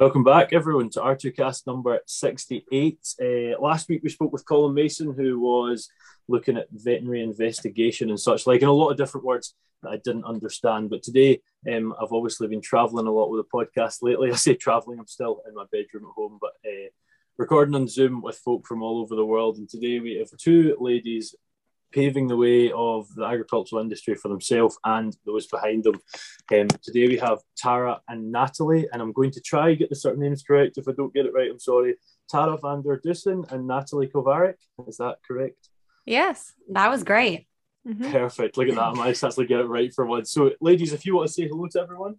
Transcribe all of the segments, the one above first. Welcome back, everyone, to R2Cast number 68. Last week we spoke with Colin Mason, who was looking at veterinary investigation and such like, and a lot of different words that I didn't understand. But today, I've obviously been travelling a lot with the podcast lately. I say travelling, I'm still in my bedroom at home, but recording on Zoom with folk from all over the world. And today we have two ladies paving the way of the agricultural industry for themselves and those behind them. Today we have Tara and Natalie, and I'm going to try get the surnames correct. If I don't get it right, I'm sorry. Tara Vanderdussen and Natalie Kovarik. Is that correct? Yes, that was great. Mm-hmm. Perfect. Look at that. I managed to actually get it right for once. So, ladies, if you want to say hello to everyone.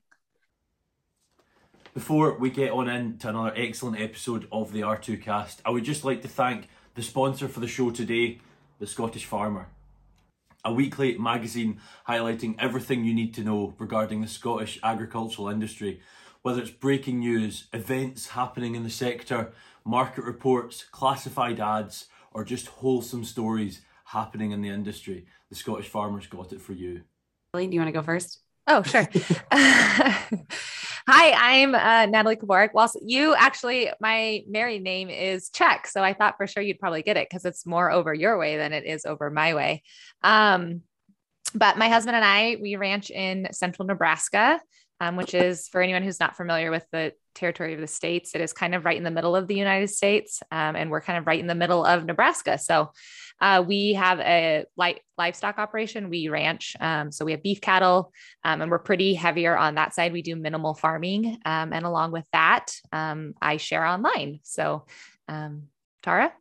Before we get on into another excellent episode of the R2Cast, I would just like to thank the sponsor for the show today, The Scottish Farmer, a weekly magazine highlighting everything you need to know regarding the Scottish agricultural industry, whether it's breaking news, events happening in the sector, market reports, classified ads, or just wholesome stories happening in the industry. The Scottish Farmer's got it for you. Do you want to go first? Oh, sure. Hi, I'm Natalie Kovarik. Well, you actually, my married name is Czech, so I thought for sure you'd probably get it because it's more over your way than it is over my way. But my husband and I, we ranch in central Nebraska, which is, for anyone who's not familiar with the territory of the states, it is kind of right in the middle of the United States, and we're kind of right in the middle of Nebraska. So we have a livestock operation. We ranch. So we have beef cattle, and we're pretty heavier on that side. We do minimal farming. And along with that, I share online. So Tara?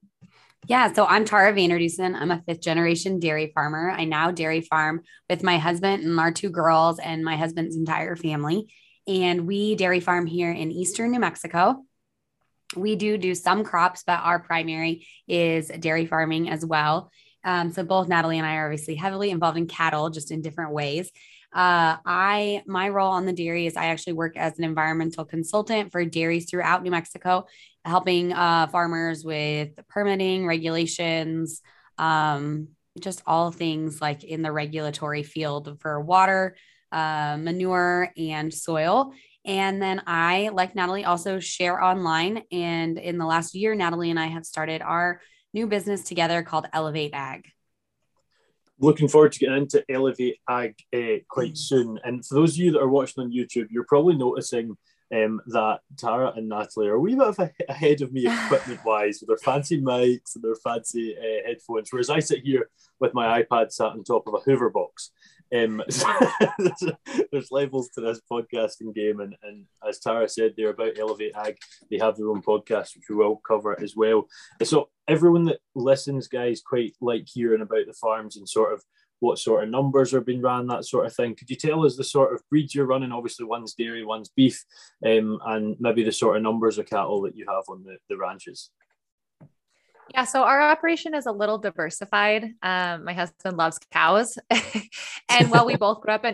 Yeah. So I'm Tara Vanderdussen. I'm a 5th generation dairy farmer. I now dairy farm with my husband and our 2 girls and my husband's entire family. And we dairy farm here in eastern New Mexico. We do some crops, but our primary is dairy farming as well. So both Natalie and I are obviously heavily involved in cattle, just in different ways. My role on the dairy is I actually work as an environmental consultant for dairies throughout New Mexico, helping farmers with permitting, regulations, just all things like in the regulatory field for water, manure, and soil. And then I, like Natalie, also share online. And in the last year, Natalie and I have started our new business together called Elevate Ag. Looking forward to getting into Elevate Ag quite soon. And for those of you that are watching on YouTube, you're probably noticing that Tara and Natalie are a wee bit of ahead of me equipment-wise with their fancy mics and their fancy headphones, whereas I sit here with my iPad sat on top of a Hoover box. So there's levels to this podcasting game, and as Tara said there about Elevate Ag, they have their own podcast, which we will cover as well. So everyone that listens, guys, quite like hearing about the farms and sort of what sort of numbers are being ran, that sort of thing. Could you tell us the sort of breeds you're running? Obviously, one's dairy, one's beef, and maybe the sort of numbers of cattle that you have on the ranches. Yeah, so our operation is a little diversified. My husband loves cows, and while we both grew up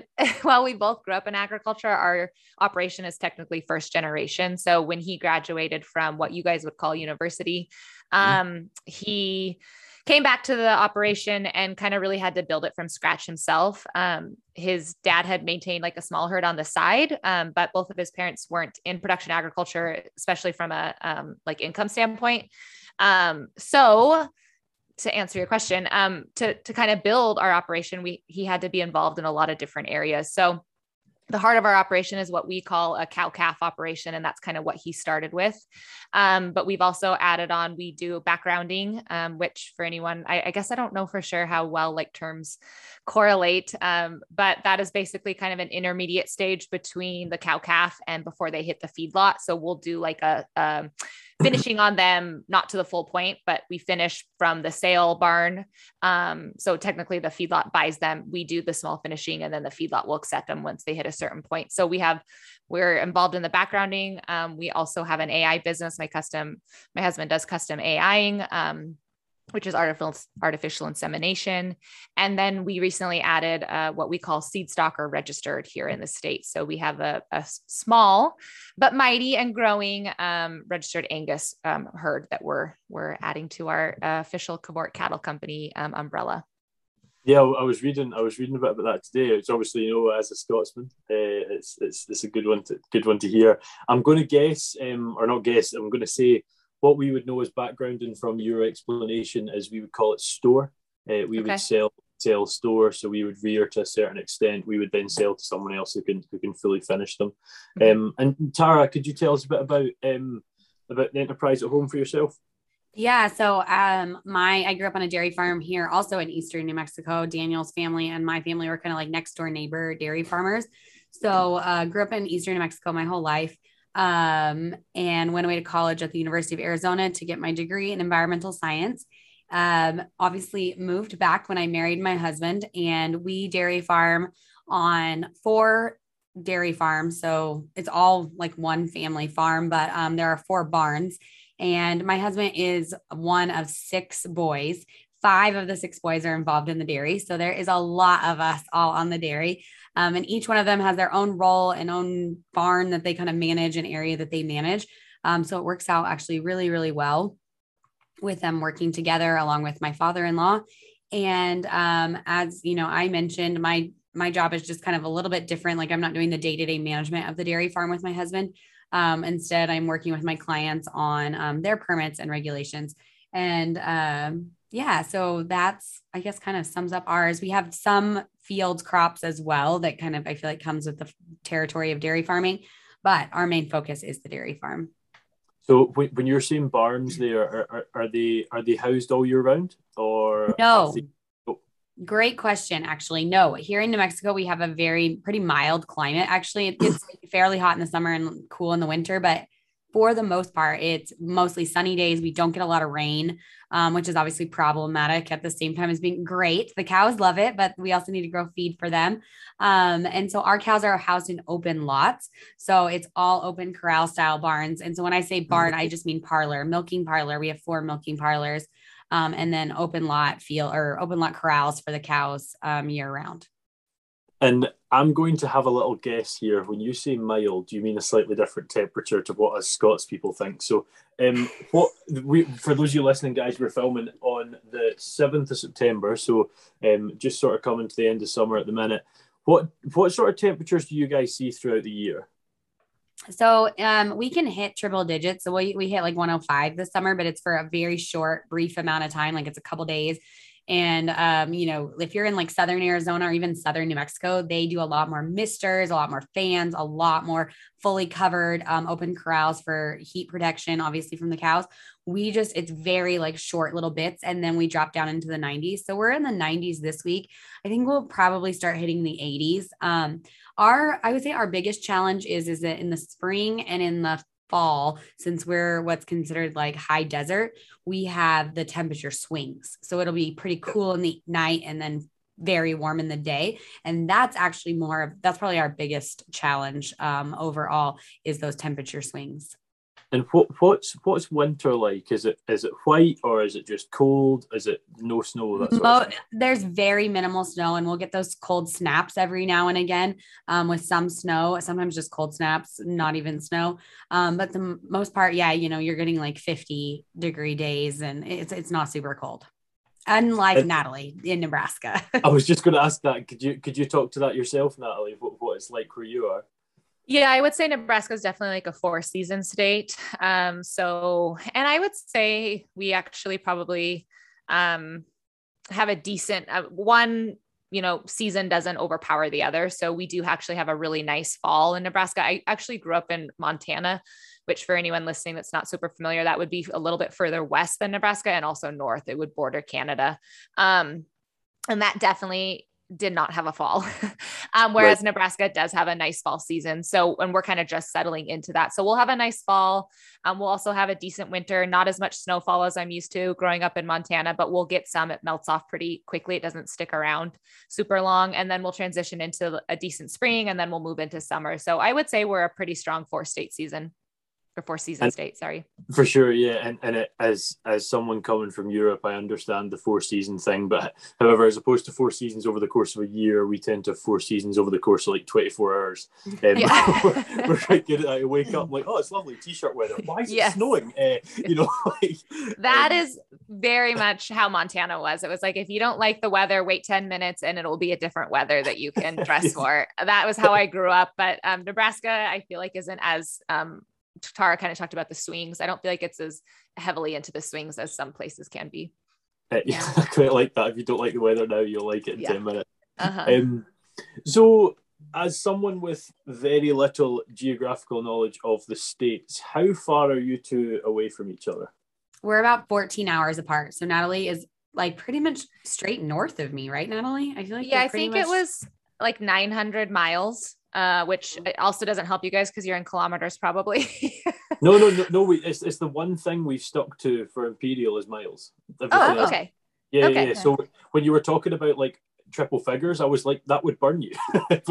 in agriculture, our operation is technically 1st generation. So when he graduated from what you guys would call university, he came back to the operation and kind of really had to build it from scratch himself. His dad had maintained like a small herd on the side, but both of his parents weren't in production agriculture, especially from a like income standpoint. So to answer your question, to kind of build our operation, he had to be involved in a lot of different areas. So the heart of our operation is what we call a cow-calf operation, and that's kind of what he started with. But we've also added on, we do backgrounding, which for anyone, I guess I don't know for sure how well like terms correlate, but that is basically kind of an intermediate stage between the cow-calf and before they hit the feedlot. So we'll do like a finishing on them, not to the full point, but we finish from the sale barn. So technically the feedlot buys them. We do the small finishing, and then the feedlot will accept them once they hit a certain point. So we're involved in the backgrounding. We also have an AI business. My husband does custom AIing, which is artificial insemination. And then we recently added what we call seed stalker registered here in the state. So we have a small but mighty and growing registered Angus herd that we're adding to our official Cabot cattle company umbrella. Yeah, I was reading a bit about that today. It's obviously, you know, as a Scotsman, it's a good one to hear. I'm going to guess, or not guess, I'm going to say what we would know as backgrounding from your explanation is we would call it store. We would sell store, so we would rear to a certain extent. We would then sell to someone else who can fully finish them. And Tara, could you tell us a bit about the enterprise at home for yourself? Yeah, so I grew up on a dairy farm here, also in eastern New Mexico. Daniel's family and my family were kind of like next door neighbor dairy farmers. So grew up in eastern New Mexico my whole life, and went away to college at the University of Arizona to get my degree in environmental science. Obviously moved back when I married my husband, and we dairy farm on 4 dairy farms. So it's all like one family farm, but there are 4 barns. And my husband is one of 6 boys. 5 of the 6 boys are involved in the dairy. So there is a lot of us all on the dairy. And each one of them has their own role and own barn that they kind of manage, an area that they manage. So it works out actually really, really well with them working together along with my father-in-law. And as you know, I mentioned, my job is just kind of a little bit different. Like I'm not doing the day-to-day management of the dairy farm with my husband. Instead, I'm working with my clients on their permits and regulations. And so that's, I guess, kind of sums up ours. We have some field crops as well that kind of, I feel like, comes with the territory of dairy farming, but our main focus is the dairy farm. So when you're saying barns there, are they housed all year round, or? No. Great question, actually. No, here in New Mexico, we have a pretty mild climate. Actually, it gets fairly hot in the summer and cool in the winter, but for the most part, it's mostly sunny days. We don't get a lot of rain, which is obviously problematic at the same time as being great. The cows love it, but we also need to grow feed for them. And so our cows are housed in open lots. So it's all open corral style barns. And so when I say barn, I just mean parlor, milking parlor. We have 4 milking parlors. And then open lot corrals for the cows year round. And I'm going to have a little guess here. When you say mild, you mean a slightly different temperature to what us Scots people think. So for those of you listening, guys, we're filming on the 7th of September. So just sort of coming to the end of summer at the minute. What sort of temperatures do you guys see throughout the year? So we can hit triple digits. So we hit like 105 this summer, but it's for a very short, brief amount of time. Like it's a couple days. And, if you're in like Southern Arizona or even Southern New Mexico, they do a lot more misters, a lot more fans, a lot more fully covered, open corrals for heat protection, obviously from the cows. It's very like short little bits. And then we drop down into the 90s. So we're in the 90s this week. I think we'll probably start hitting the 80s. I would say our biggest challenge is that in the spring and in the fall, since we're what's considered like high desert, we have the temperature swings. So it'll be pretty cool in the night and then very warm in the day. And that's probably our biggest challenge overall, is those temperature swings. And what's winter like? Is it white, or is it just cold? Is it no snow? That sort of thing? There's very minimal snow, and we'll get those cold snaps every now and again with some snow. Sometimes just cold snaps, not even snow. But the most part, you're getting like 50-degree days, and it's not super cold. Unlike Natalie in Nebraska. I was just going to ask that. Could you talk to that yourself, Natalie? What it's like where you are? Yeah, I would say Nebraska is definitely like a 4-season state. And I would say we actually probably have a decent one, season doesn't overpower the other. So we do actually have a really nice fall in Nebraska. I actually grew up in Montana, which for anyone listening that's not super familiar, that would be a little bit further west than Nebraska and also north. It would border Canada. And that definitely did not have a fall. Whereas Nebraska does have a nice fall season. So, and we're kind of just settling into that. So we'll have a nice fall. We'll also have a decent winter, not as much snowfall as I'm used to growing up in Montana, but we'll get some. It melts off pretty quickly. It doesn't stick around super long. And then we'll transition into a decent spring, and then we'll move into summer. So I would say we're a pretty strong 4-state season. or four seasons state, sorry. For sure, yeah. And it, as someone coming from Europe, I understand the four season thing. But however, as opposed to four seasons over the course of a year, we tend to have four seasons over the course of like 24 hours. Yeah. We're quite good at that. I wake up, I'm like, oh, it's lovely t-shirt weather. Why is it snowing? You know, like, that is very much how Montana was. It was like, if you don't like the weather, wait 10 minutes and it'll be a different weather that you can dress for. That was how I grew up. But Nebraska, I feel like, isn't as... Tara kind of talked about the swings. I don't feel like it's as heavily into the swings as some places can be. Yeah, I quite like that. If you don't like the weather now, you'll like it in 10 minutes. So as someone with very little geographical knowledge of the States, how far are you two away from each other? We're about 14 hours apart. So Natalie is like pretty much straight north of me, right, Natalie? I feel like I think it was like 900 miles. Which also doesn't help you guys because you're in kilometers probably. No. It's the one thing we've stuck to for Imperial is miles. Okay. Yeah. So when you were talking about like triple figures, I was like, that would burn you. But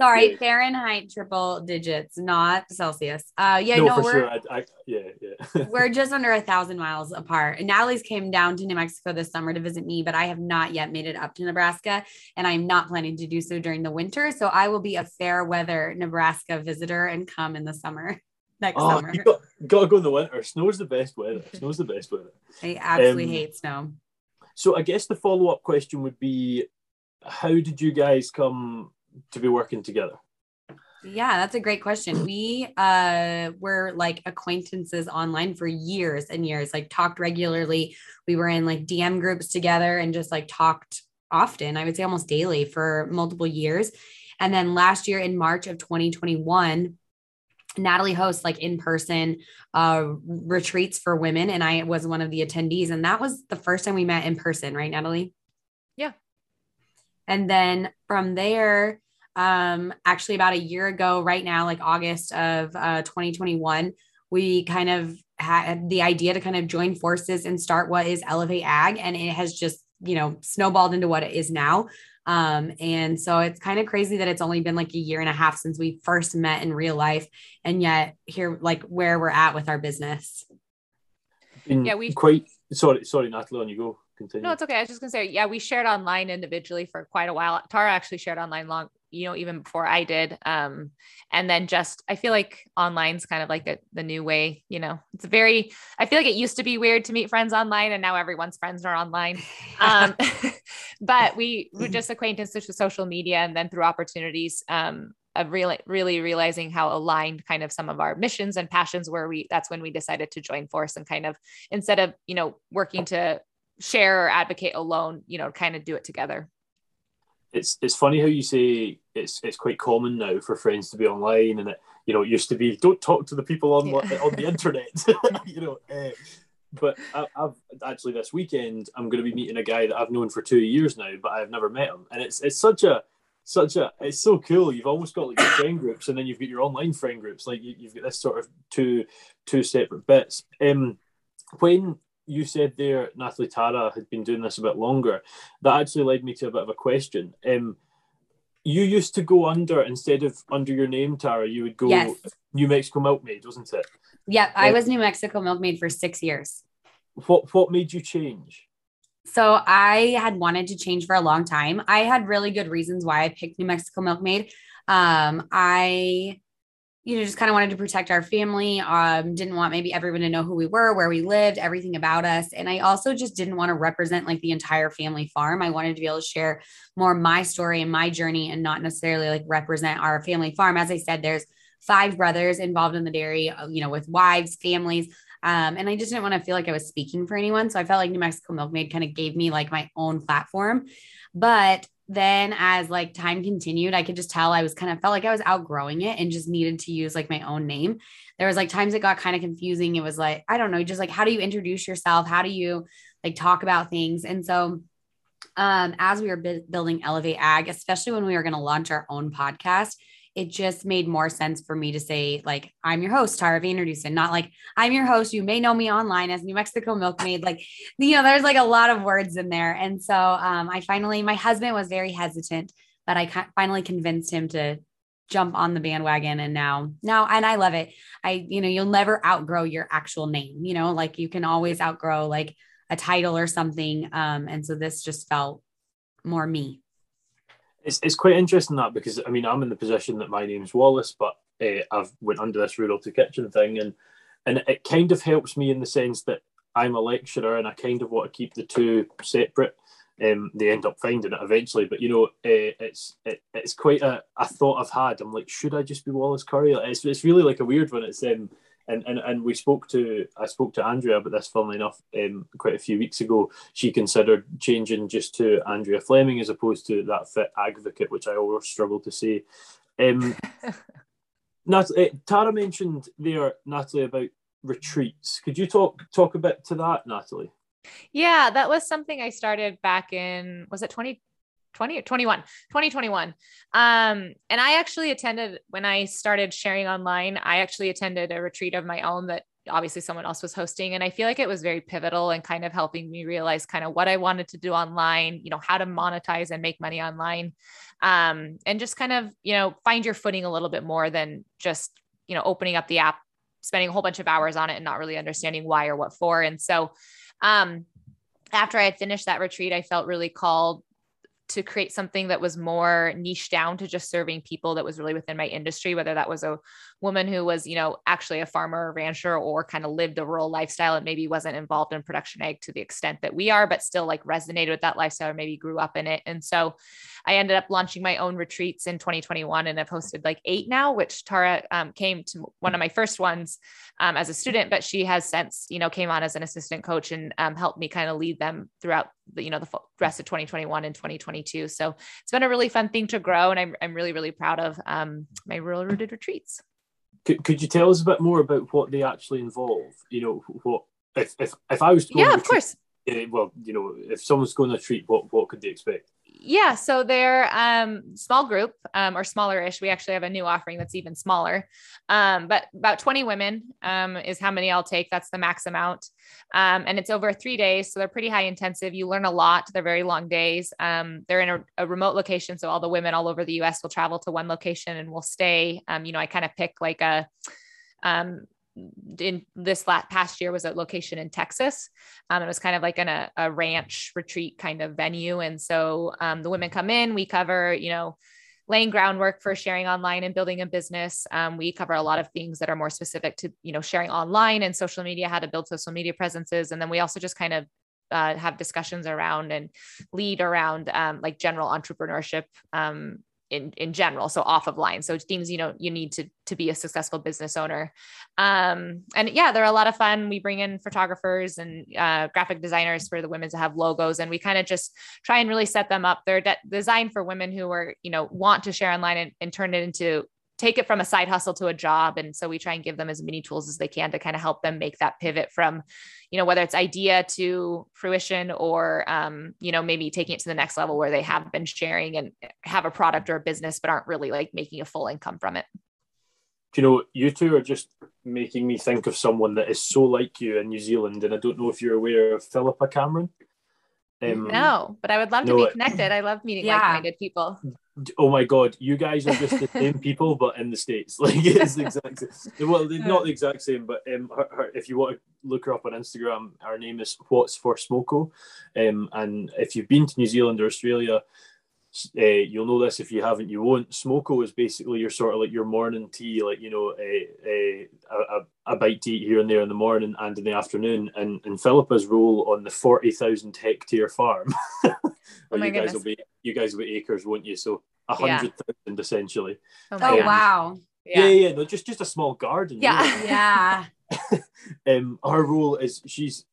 sorry, Fahrenheit triple digits, not Celsius. We're just under 1,000 miles apart. And Natalie's came down to New Mexico this summer to visit me, but I have not yet made it up to Nebraska, and I'm not planning to do so during the winter. So I will be a fair weather Nebraska visitor and come in the summer. Next summer. You gotta go in the winter. Snow's the best weather. I absolutely hate snow. So I guess the follow-up question would be, how did you guys come to be working together? Yeah, that's a great question. We were like acquaintances online for years and years, like talked regularly. We were in like DM groups together and just like talked often, I would say almost daily for multiple years. And then last year in March of 2021, Natalie hosts like in-person retreats for women. And I was one of the attendees, and that was the first time we met in person, right, Natalie? Yeah. And then from there, actually about a year ago, right now, like August of 2021, we kind of had the idea to kind of join forces and start what is Elevate Ag. And it has just, you know, snowballed into what it is now. And so it's kind of crazy that it's only been like a year and a half since we first met in real life. And yet here, like where we're at with our business. Sorry, Natalie, on you go. Continue. No, it's okay. I was just gonna say, we shared online individually for quite a while. Tara actually shared online long, you know, even before I did. And then just, I feel like online's kind of like the new way, you know, it's very, I feel like it used to be weird to meet friends online, and now everyone's friends are online. But we were just acquaintances with social media, and then through opportunities, of really realizing how aligned kind of some of our missions and passions were. That's when we decided to join force and kind of, instead of, you know, working to share or advocate alone, you know, kind of do it together. It's funny how you say it's quite common now for friends to be online, and it, you know, it used to be don't talk to the people on the internet, you know. But I've actually this weekend I'm going to be meeting a guy that I've known for 2 years now, but I've never met him, and it's so cool. You've almost got like your friend groups, and then you've got your online friend groups. Like you've got this sort of two separate bits. When you said there, Natalie, Tara had been doing this a bit longer. That actually led me to a bit of a question. You used to go instead of under your name, Tara, you would go New Mexico Milkmaid, wasn't it? Yep, I was New Mexico Milkmaid for 6 years. What made you change? So I had wanted to change for a long time. I had really good reasons why I picked New Mexico Milkmaid. You know, just kind of wanted to protect our family. Didn't want maybe everyone to know who we were, where we lived, everything about us. And I also just didn't want to represent like the entire family farm. I wanted to be able to share more my story and my journey, and not necessarily like represent our family farm. As I said, there's 5 brothers involved in the dairy, you know, with wives, families. And I just didn't want to feel like I was speaking for anyone. So I felt like New Mexico Milkmaid kind of gave me like my own platform. But then as like time continued, I could just tell I was kind of felt like I was outgrowing it and just needed to use like my own name. There was like times it got kind of confusing. It was like, I don't know, just like, how do you introduce yourself? How do you like talk about things? And so as we were building Elevate Ag, especially when we were going to launch our own podcast, it just made more sense for me to say, like, I'm your host, Tara Vanderdussen, not like I'm your host. You may know me online as New Mexico Milkmaid. Like, you know, there's like a lot of words in there. And so I finally, my husband was very hesitant, but I finally convinced him to jump on the bandwagon. And now, and I love it. You'll never outgrow your actual name, like you can always outgrow like a title or something. And so this just felt more me. It's quite interesting that, because I mean, I'm in the position that my name's Wallace, but I've went under this rural to kitchen thing. And it kind of helps me in the sense that I'm a lecturer and I kind of want to keep the two separate. They end up finding it eventually, but it's quite a thought I've had. I'm like, should I just be Wallace Curry? It's really like a weird one. It's and I spoke to Andrea about this, funnily enough, quite a few weeks ago. She considered changing just to Andrea Fleming as opposed to that fit advocate, which I always struggle to say. Tara mentioned there, Natalie, about retreats. Could you talk a bit to that, Natalie? Yeah, that was something I started back in, was it 2020 or 2021? And I actually attended, when I started sharing online, I actually attended a retreat of my own that obviously someone else was hosting. And I feel like it was very pivotal and kind of helping me realize kind of what I wanted to do online, how to monetize and make money online. And just kind of, find your footing a little bit more than just, opening up the app, spending a whole bunch of hours on it and not really understanding why or what for. And so, after I had finished that retreat, I felt really called to create something that was more niche down to just serving people that was really within my industry, whether that was a woman who was, actually a farmer or rancher, or kind of lived a rural lifestyle and maybe wasn't involved in production ag to the extent that we are, but still like resonated with that lifestyle or maybe grew up in it. And so I ended up launching my own retreats in 2021, and I've hosted like 8 now, which Tara came to one of my first ones as a student, but she has since, came on as an assistant coach and helped me kind of lead them throughout the rest of 2021 and 2022. So it's been a really fun thing to grow. And I'm really, really proud of my rural rooted retreats. Could you tell us a bit more about what they actually involve? What, if I was to go on a retreat, of course. Well, if someone's going to retreat, what could they expect? Yeah. So they're small group or smaller-ish. We actually have a new offering that's even smaller. But about 20 women is how many I'll take. That's the max amount. And it's over 3 days. So they're pretty high intensive. You learn a lot. They're very long days. They're in a remote location. So all the women all over the US will travel to one location and will stay. I kind of pick like a, in this past year was a location in Texas. It was kind of like a ranch retreat kind of venue. And so the women come in, we cover, laying groundwork for sharing online and building a business. We cover a lot of things that are more specific to, sharing online and social media, how to build social media presences. And then we also just kind of have discussions around and lead around like general entrepreneurship, in general. So off of line. So things, you need to be a successful business owner. And yeah, they're a lot of fun. We bring in photographers and graphic designers for the women to have logos. And we kind of just try and really set them up. They're designed for women who are, want to share online and turn it into, take it from a side hustle to a job. And so we try and give them as many tools as they can to kind of help them make that pivot from, whether it's idea to fruition or, maybe taking it to the next level where they have been sharing and have a product or a business, but aren't really like making a full income from it. You two are just making me think of someone that is so like you in New Zealand. And I don't know if you're aware of Philippa Cameron. No, but I would love to be connected. I love meeting like-minded people. Oh my God, you guys are just the same people, but in the States. Like it's the exact same. Well, not the exact same, but if you want to look her up on Instagram, her name is What's For Smoko. And if you've been to New Zealand or Australia, you'll know this. If you haven't, you won't. Smoko is basically your sort of like your morning tea, like a bite to eat here and there in the morning and in the afternoon. And Philippa's role on the 40,000 hectare farm. You guys will be acres, won't you? So 100,000 essentially. Wow! Yeah. No, just a small garden. Yeah. Her role is she's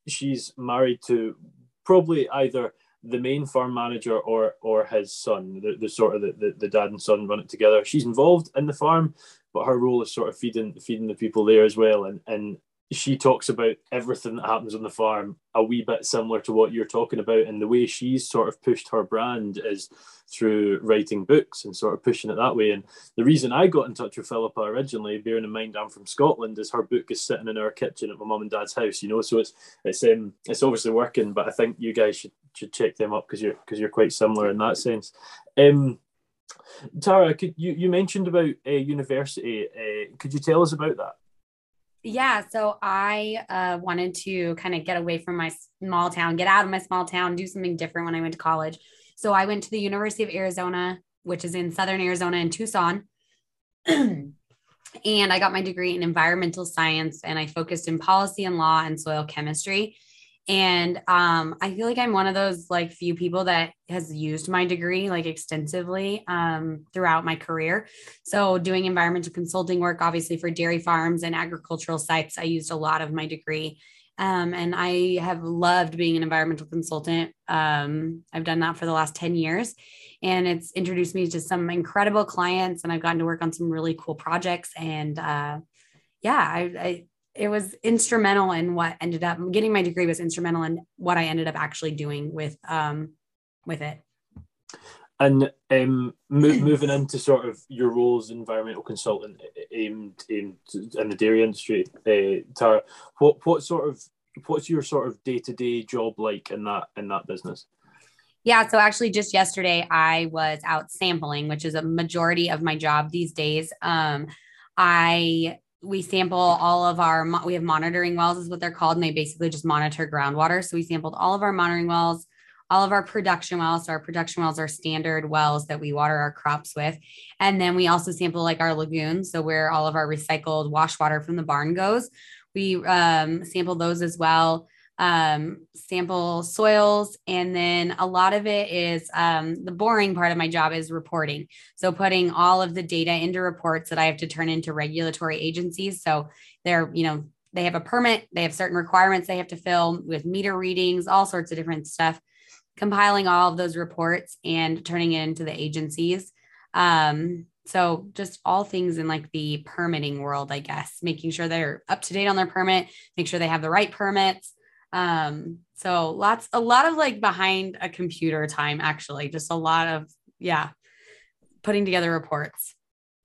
married to probably either the main farm manager or his son, the dad and son run it together. She's involved in the farm, but her role is sort of feeding the people there as well. And she talks about everything that happens on the farm, a wee bit similar to what you're talking about. And the way she's sort of pushed her brand is through writing books and sort of pushing it that way. And the reason I got in touch with Philippa originally, bearing in mind I'm from Scotland, is her book is sitting in our kitchen at my mum and dad's house, So it's obviously working, but I think you guys should check them up because you're quite similar in that sense. Tara, you mentioned about university. Could you tell us about that? Yeah, so I wanted to kind of get away from my small town, get out of my small town, do something different when I went to college. So I went to the University of Arizona, which is in Southern Arizona in Tucson. And I got my degree in environmental science, and I focused in policy and law and soil chemistry. And I feel like I'm one of those like few people that has used my degree like extensively throughout my career. So doing environmental consulting work, obviously for dairy farms and agricultural sites, I used a lot of my degree. And I have loved being an environmental consultant. I've done that for the last 10 years, and it's introduced me to some incredible clients, and I've gotten to work on some really cool projects. And it was instrumental in what ended up getting my degree was instrumental in what I ended up actually doing with it. And moving into sort of your role as environmental consultant aimed in the dairy industry, Tara, what's your sort of day-to-day job like in that business? Yeah, so actually just yesterday I was out sampling, which is a majority of my job these days. We sample all of we have monitoring wells is what they're called, and they basically just monitor groundwater. So we sampled all of our monitoring wells, all of our production wells. So our production wells are standard wells that we water our crops with. And then we also sample like our lagoons. So where all of our recycled wash water from the barn goes, we sample those as well, sample soils. And then a lot of it is the boring part of my job is reporting. So putting all of the data into reports that I have to turn into regulatory agencies. So they're, they have a permit, they have certain requirements they have to fill with meter readings, all sorts of different stuff. Compiling all of those reports and turning it into the agencies. So just all things in like the permitting world, I guess, making sure they're up to date on their permit, make sure they have the right permits. So a lot of like behind a computer time, actually, just a lot of, putting together reports.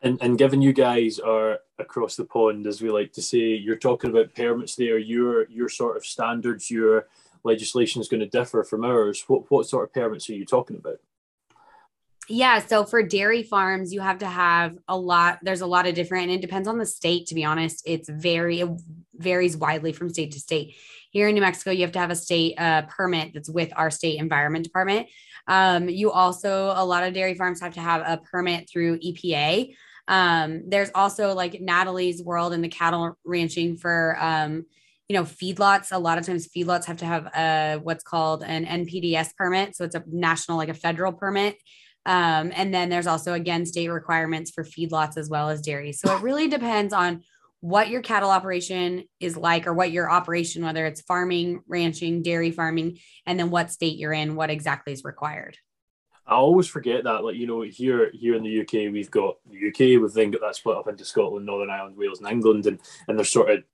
And given you guys are across the pond, as we like to say, you're talking about permits there, your sort of standards, your legislation is going to differ from ours. What sort of permits are you talking about? Yeah, so for dairy farms, you have to have there's a lot of different, and it depends on the state, to be honest. It varies widely from state to state. Here in New Mexico, you have to have a state permit that's with our state environment department. A lot of dairy farms have to have a permit through EPA. There's also like Natalie's world in the cattle ranching for, feedlots. A lot of times feedlots have to have what's called an NPDES permit. So it's a national, like a federal permit. And then there's also, again, state requirements for feedlots as well as dairy. So it really depends on what your cattle operation is like, or what your operation, whether it's farming, ranching, dairy farming, and then what state you're in, what exactly is required. I always forget that, here in the UK, we've got the UK, we've then got that split up into Scotland, Northern Ireland, Wales, and England, and they're sort of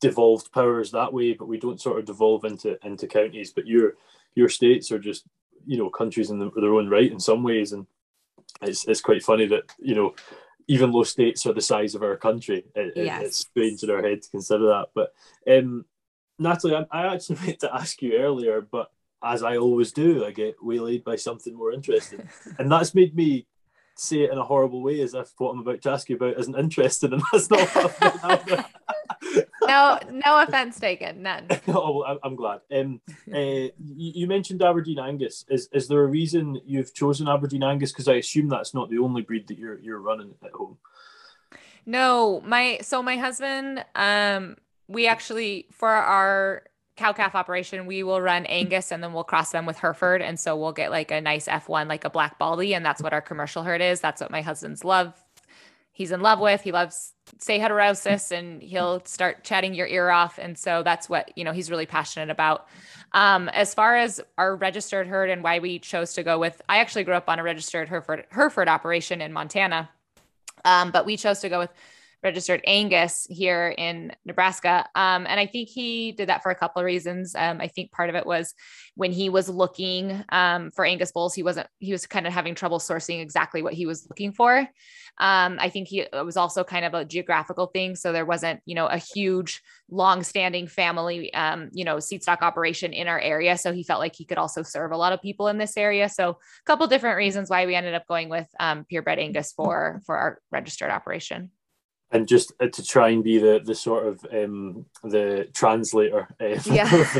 devolved powers that way, but we don't sort of devolve into counties. But your states are just countries in their own right in some ways, and it's quite funny that even though states are the size of our country, it's strange in our head to consider that. But Natalie, I actually meant to ask you earlier, but as I always do, I get waylaid by something more interesting, and that's made me say it in a horrible way, as if what I'm about to ask you about isn't interesting, and that's not what I'm about. No offense taken, none. Oh, well, I'm glad. You mentioned Aberdeen Angus. Is there a reason you've chosen Aberdeen Angus? Because I assume that's not the only breed that you're running at home. No, my husband, we actually, for our cow-calf operation, we will run Angus and then we'll cross them with Hereford. And so we'll get like a nice F1, like a black Baldy. And that's what our commercial herd is. That's what my husband's love. He's in love with, he loves heterosis, and he'll start chatting your ear off. And so that's what, he's really passionate about. As far as our registered herd and why we chose to go with, I actually grew up on a registered Hereford operation in Montana. But we chose to go with registered Angus here in Nebraska. And I think he did that for a couple of reasons. I think part of it was when he was looking for Angus bulls, he was kind of having trouble sourcing exactly what he was looking for. I think it was also kind of a geographical thing. So there wasn't, a huge longstanding family, seed stock operation in our area. So he felt like he could also serve a lot of people in this area. So a couple different reasons why we ended up going with purebred Angus for our registered operation. And just to try and be the sort of the translator. For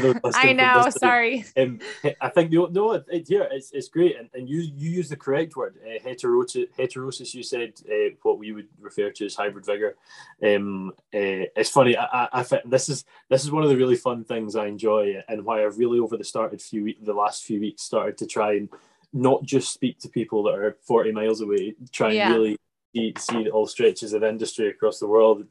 those listening, I know. Sorry. I think it's great, and you use the correct word. Heterosis. You said what we would refer to as hybrid vigor. It's funny. I this is one of the really fun things I enjoy, and why I've really over the last few weeks started to try and not just speak to people that are 40 miles away. Really. See all stretches of industry across the world,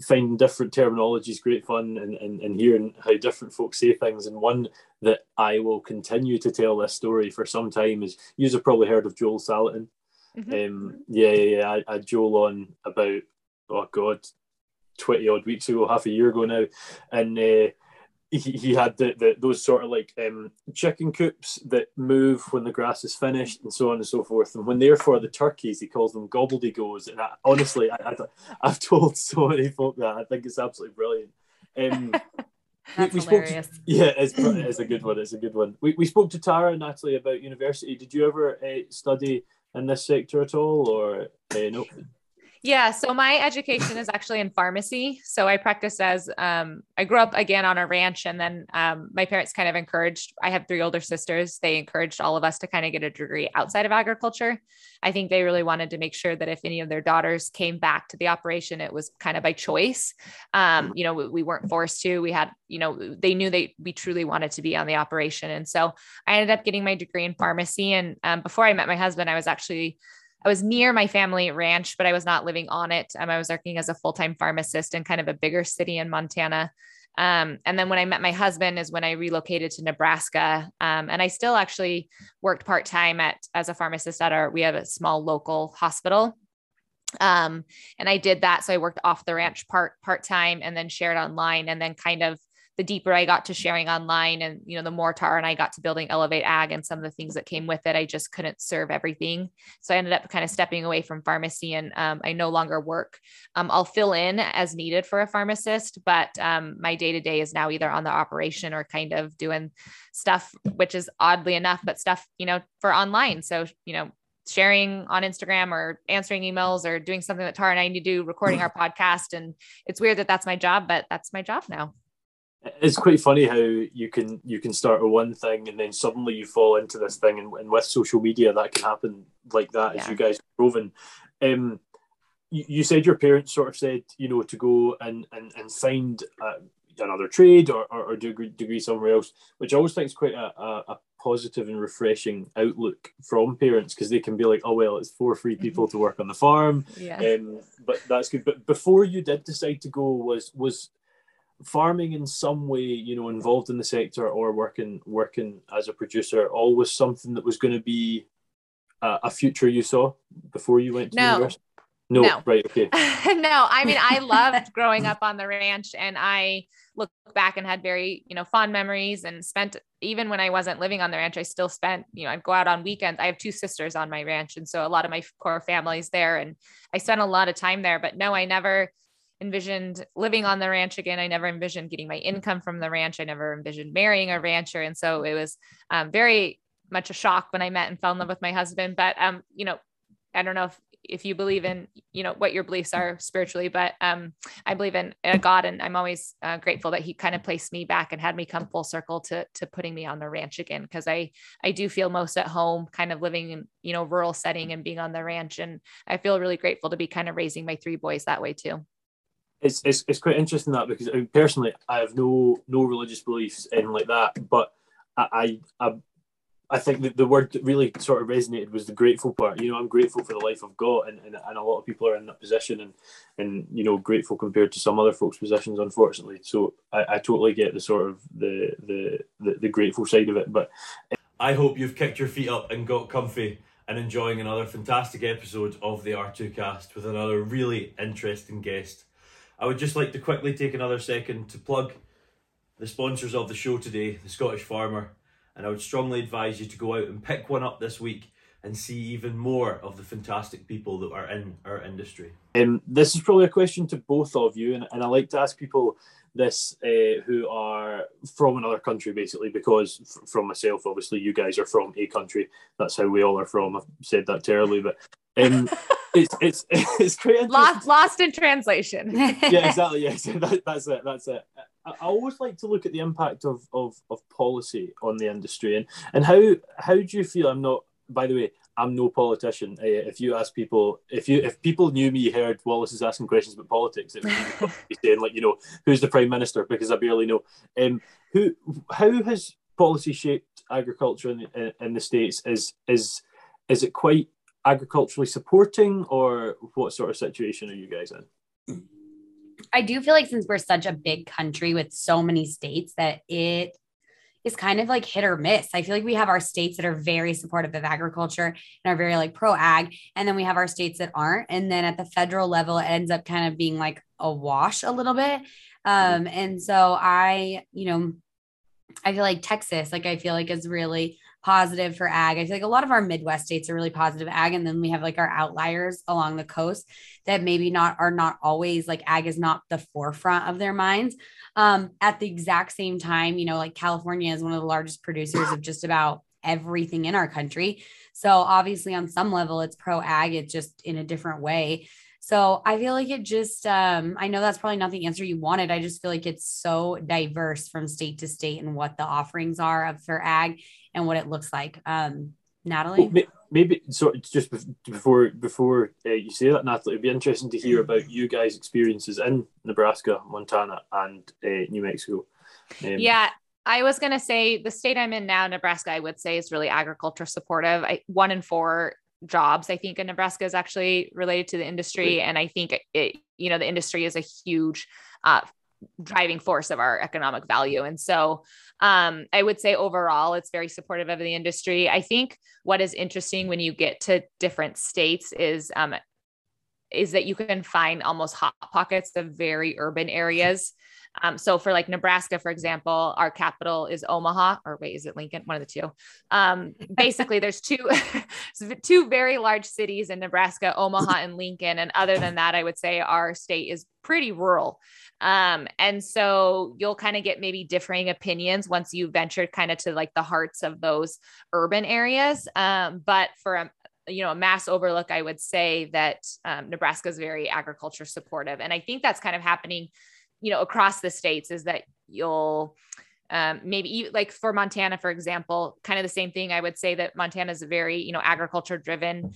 finding different terminology is great fun, and hearing how different folks say things. And one that I will continue to tell this story for some time is, you've probably heard of Joel Salatin. Mm-hmm. I had Joel on about 20 odd weeks ago, half a year ago now, and he had those sort of like chicken coops that move when the grass is finished and so on and so forth. And when they're for the turkeys, he calls them gobbledygoes. And I've told so many folk that. I think it's absolutely brilliant. That's hilarious. It's a good one. It's a good one. We spoke to Tara and Natalie about university. Did you ever study in this sector at all, or no? Yeah. So my education is actually in pharmacy. So I practiced as, I grew up again on a ranch, and then, my parents kind of encouraged, I have three older sisters. They encouraged all of us to kind of get a degree outside of agriculture. I think they really wanted to make sure that if any of their daughters came back to the operation, it was kind of by choice. We weren't forced to, we had, they knew we truly wanted to be on the operation. And so I ended up getting my degree in pharmacy. And, before I met my husband, I was near my family ranch, but I was not living on it. I was working as a full-time pharmacist in kind of a bigger city in Montana. And then when I met my husband is when I relocated to Nebraska. And I still actually worked part-time as a pharmacist we have a small local hospital. And I did that. So I worked off the ranch part-time and then shared online, and then kind of the deeper I got to sharing online and, the more Tara and I got to building Elevate Ag and some of the things that came with it, I just couldn't serve everything. So I ended up kind of stepping away from pharmacy, and I no longer work. I'll fill in as needed for a pharmacist, but my day-to-day is now either on the operation or kind of doing stuff, which is oddly enough, but stuff, for online. So, sharing on Instagram or answering emails or doing something that Tara and I need to do, recording our podcast. And it's weird that that's my job, but that's my job now. It's quite funny how you can start with one thing and then suddenly you fall into this thing, and with social media that can happen like that, as you guys have proven. You said your parents sort of said, to go and find another trade or do a degree somewhere else, which I always think is quite a positive and refreshing outlook from parents, because they can be like, oh, well, it's four free people to work on the farm. Yeah. But that's good. But before you did decide to go, was farming in some way, involved in the sector or working as a producer, always something that was going to be a future you saw before you went to university? No. Right. Okay. No, I mean, I loved growing up on the ranch, and I look back and had very, fond memories, and spent, even when I wasn't living on the ranch, I still spent, I'd go out on weekends. I have two sisters on my ranch. And so a lot of my core family's there, and I spent a lot of time there, but no, I never envisioned living on the ranch again. I never envisioned getting my income from the ranch. I never envisioned marrying a rancher. And so it was very much a shock when I met and fell in love with my husband. But, I don't know if you believe in, what your beliefs are spiritually, but I believe in God, and I'm always grateful that he kind of placed me back and had me come full circle to putting me on the ranch again. Cause I do feel most at home kind of living in, rural setting and being on the ranch. And I feel really grateful to be kind of raising my three boys that way too. It's quite interesting that, because personally I have no religious beliefs in like that, but I think that the word that really sort of resonated was the grateful part. I'm grateful for the life I've got, and a lot of people are in that position and grateful compared to some other folks' positions, unfortunately. So I totally get the sort of the grateful side of it. But I hope you've kicked your feet up and got comfy and enjoying another fantastic episode of the R2Cast with another really interesting guest. I would just like to quickly take another second to plug the sponsors of the show today, The Scottish Farmer, and I would strongly advise you to go out and pick one up this week and see even more of the fantastic people that are in our industry. This is probably a question to both of you, and I like to ask people this who are from another country, basically, because from myself, obviously, you guys are from a country. That's how we all are from. I've said that terribly, but it's quite lost in translation. Yeah, exactly. Yes, that's it. I always like to look at the impact of policy on the industry, and how do you feel? By the way, I'm no politician. If you ask people, if people knew me, heard Wallace is asking questions about politics, it would be saying, like, you know, who's the Prime Minister? Because I barely know. How has policy shaped agriculture in the States? Is it quite agriculturally supporting, or what sort of situation are you guys in? I do feel like since we're such a big country with so many states that it's kind of like hit or miss. I feel like we have our states that are very supportive of agriculture and are very like pro-ag. And then we have our states that aren't. And then at the federal level, it ends up kind of being like a wash a little bit. And so I feel like Texas, like I feel like is really positive for ag. I feel like a lot of our Midwest states are really positive ag. And then we have like our outliers along the coast that maybe are not always like ag is not the forefront of their minds. At the exact same time, like California is one of the largest producers of just about everything in our country. So obviously on some level it's pro ag, it's just in a different way. So I feel like it just, I know that's probably not the answer you wanted. I just feel like it's so diverse from state to state and what the offerings are for ag and what it looks like. Natalie? Maybe, so just before you say that, Natalie, it'd be interesting to hear about you guys' experiences in Nebraska, Montana, and New Mexico. Yeah. I was going to say the state I'm in now, Nebraska, I would say is really agriculture supportive. 1 in 4 jobs, I think, in Nebraska is actually related to the industry. And I think it, the industry is a huge driving force of our economic value. And so I would say overall, it's very supportive of the industry. I think what is interesting when you get to different states is that you can find almost hot pockets of very urban areas. So for like Nebraska, for example, our capital is Omaha, or wait, is it Lincoln? One of the two. Basically there's two very large cities in Nebraska, Omaha and Lincoln. And other than that, I would say our state is pretty rural. And so you'll kind of get maybe differing opinions once you venture kind of to like the hearts of those urban areas. But for a mass overlook, I would say that Nebraska is very agriculture supportive. And I think that's kind of happening across the states, is that you'll maybe like for Montana, for example, kind of the same thing. I would say that Montana is very, agriculture driven,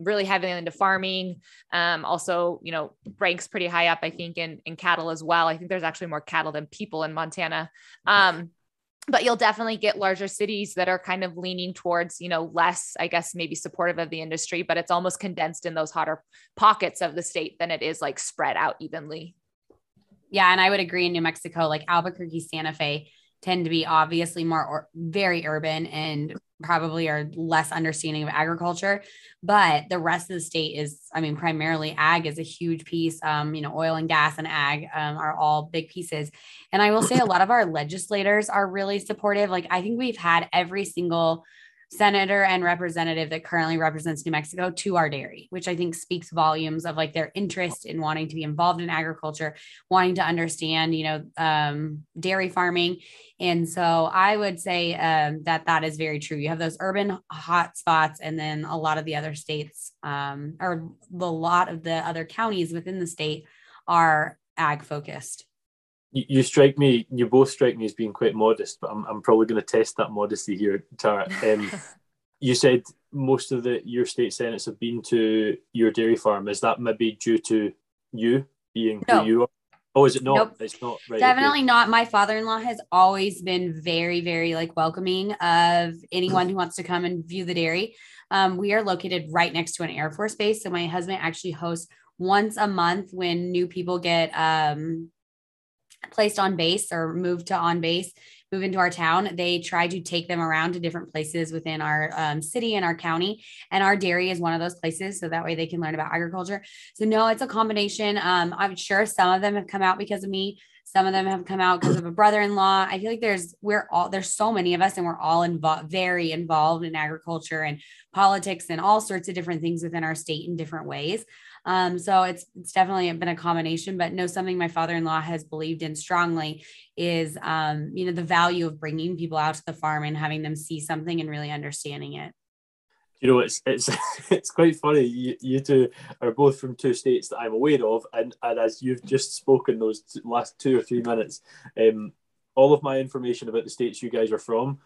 really heavily into farming. Also, ranks pretty high up, I think, in cattle as well. I think there's actually more cattle than people in Montana. But you'll definitely get larger cities that are kind of leaning towards, less, I guess, maybe supportive of the industry, but it's almost condensed in those hotter pockets of the state than it is like spread out evenly. Yeah. And I would agree in New Mexico, like Albuquerque, Santa Fe tend to be obviously more very urban and probably are less understanding of agriculture, but the rest of the state is, primarily ag is a huge piece. Oil and gas and ag are all big pieces. And I will say a lot of our legislators are really supportive. Like I think we've had every single senator and representative that currently represents New Mexico to our dairy, which I think speaks volumes of like their interest in wanting to be involved in agriculture, wanting to understand, dairy farming. And so I would say that is very true. You have those urban hot spots, and then a lot of the other states or the lot of the other counties within the state are ag focused. You both strike me as being quite modest, but I'm probably going to test that modesty here, Tara. You said most of your state senates have been to your dairy farm. Is that maybe due to you being who you are? Oh, is it not? Nope. It's not, right? Definitely not. My father-in-law has always been very, very like welcoming of anyone who wants to come and view the dairy. We are located right next to an Air Force base. So my husband actually hosts once a month when new people get placed on base or moved to on base. move into our town, they try to take them around to different places within our city and our county. And our dairy is one of those places. So that way they can learn about agriculture. So no, it's a combination. I'm sure some of them have come out because of me. Some of them have come out because of a brother-in-law. I feel like there's so many of us, and we're all very involved in agriculture and politics and all sorts of different things within our state in different ways. So it's definitely been a combination, but no, something my father-in-law has believed in strongly is, the value of bringing people out to the farm and having them see something and really understanding it. You know, it's quite funny. You two are both from two states that I'm aware of, and as you've just spoken those last 2 or 3 minutes, all of my information about the states you guys are from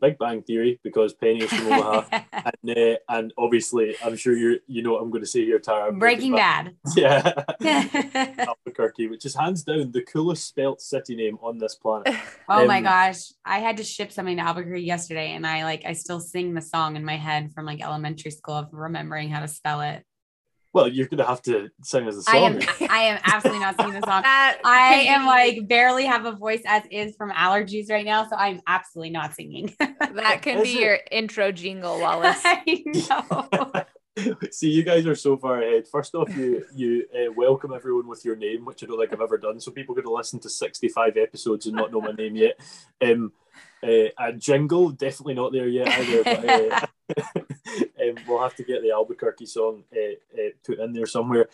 Big Bang Theory, because Penny is from Omaha, and obviously I'm sure you know what I'm going to say here, Tara. Breaking Bad. Yeah. Albuquerque, which is hands down the coolest spelt city name on this planet. Oh my gosh, I had to ship something to Albuquerque yesterday, and I still sing the song in my head from elementary school of remembering how to spell it. Well, you're going to have to sing as a song. I am absolutely not singing the song. I am barely have a voice as is from allergies right now. So I'm absolutely not singing. That can be your intro jingle, Wallace. I know. See, you guys are so far ahead. First off, you welcome everyone with your name, which I don't think I've ever done. So people are going to listen to 65 episodes and not know my name yet. A jingle, definitely not there yet either. But, we'll have to get the Albuquerque song put in there somewhere.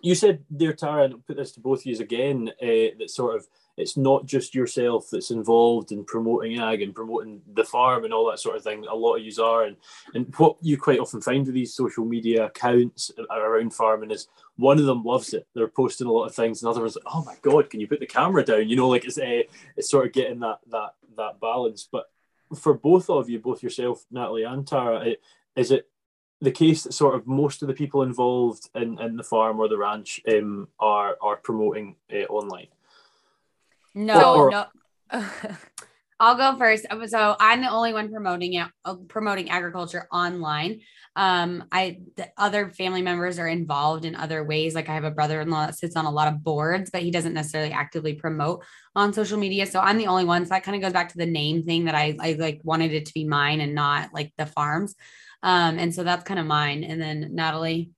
You said there, Tara, and I'll put this to both of you again, that sort of it's not just yourself that's involved in promoting ag and promoting the farm and all that sort of thing. A lot of you are, and what you quite often find with these social media accounts around farming is one of them loves it. They're posting a lot of things, and the other one's like, "Oh my God, can you put the camera down?" You know, it's sort of getting that balance. But for both of you, both yourself, Natalie and Tara, is it the case that sort of most of the people involved in the farm or the ranch are promoting online? No. I'll go first. So I'm the only one promoting agriculture online. The other family members are involved in other ways. Like I have a brother-in-law that sits on a lot of boards, but he doesn't necessarily actively promote on social media. So I'm the only one. So that kind of goes back to the name thing that I wanted it to be mine and not the farms. And so that's kind of mine. And then Natalie.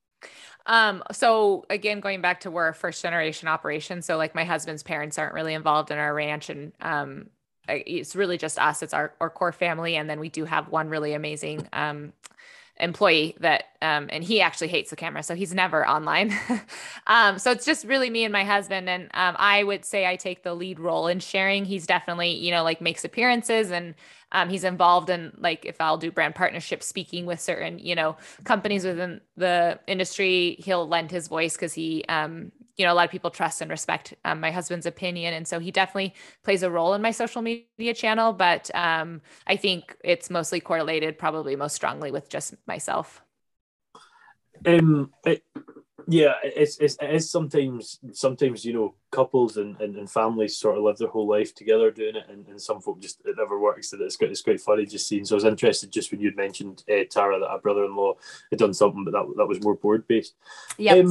So again, going back to we're a first generation operation. So my husband's parents aren't really involved in our ranch, and, it's really just us. It's our core family. And then we do have one really amazing, employee that, and he actually hates the camera, so he's never online. So it's just really me and my husband. And, I would say I take the lead role in sharing. He's definitely, makes appearances, and, he's involved in if I'll do brand partnership speaking with certain, companies within the industry, he'll lend his voice because he, a lot of people trust and respect my husband's opinion. And so he definitely plays a role in my social media channel, but I think it's mostly correlated probably most strongly with just myself. It is sometimes, couples and families sort of live their whole life together doing it. And some folk just, it never works. And it's quite funny just seeing. So I was interested just when you'd mentioned, Tara, that our brother-in-law had done something, but that was more board-based. Yeah.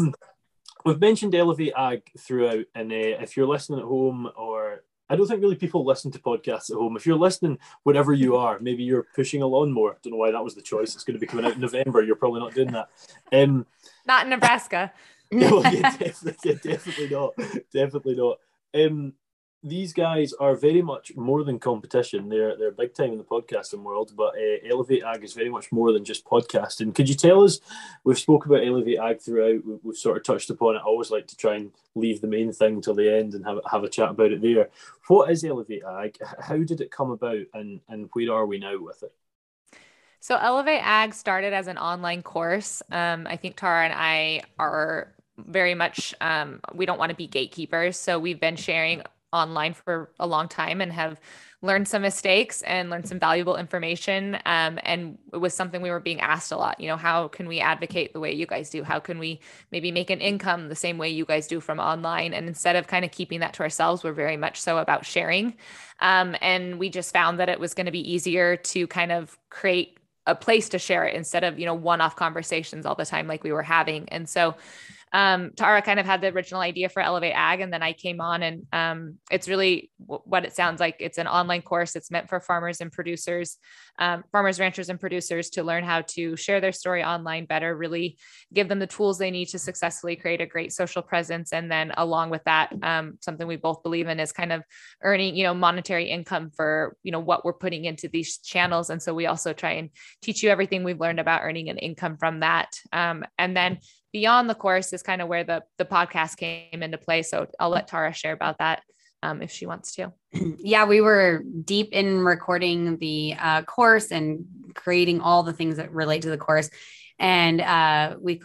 We've mentioned Elevate Ag throughout, and if you're listening at home, or I don't think really people listen to podcasts at home. If you're listening, wherever you are, maybe you're pushing a lawnmower. Don't know why that was the choice. It's going to be coming out in November. You're probably not doing that. Not in Nebraska. No, definitely not. Definitely not. These guys are very much more than competition. They're big time in the podcasting world, but Elevate Ag is very much more than just podcasting. Could you tell us, we've spoken about Elevate Ag throughout, we've sort of touched upon it. I always like to try and leave the main thing till the end and have a chat about it there. What is Elevate Ag? How did it come about, and where are we now with it? So Elevate Ag started as an online course. I think Tara and I are very much, we don't want to be gatekeepers. So we've been sharing online for a long time and have learned some mistakes and learned some valuable information. And it was something we were being asked a lot, how can we advocate the way you guys do? How can we maybe make an income the same way you guys do from online? And instead of kind of keeping that to ourselves, we're very much so about sharing. And we just found that it was going to be easier to kind of create a place to share it instead of, one-off conversations all the time, like we were having. And so Tara kind of had the original idea for Elevate Ag, and then I came on, and it's really what it sounds like. It's an online course. It's meant for farmers and producers, farmers, ranchers, and producers to learn how to share their story online better, really give them the tools they need to successfully create a great social presence. And then along with that, something we both believe in is kind of earning, monetary income for, what we're putting into these channels. And so we also try and teach you everything we've learned about earning an income from that. And then beyond the course is kind of where the podcast came into play. So I'll let Tara share about that if she wants to. Yeah, we were deep in recording the course and creating all the things that relate to the course. And we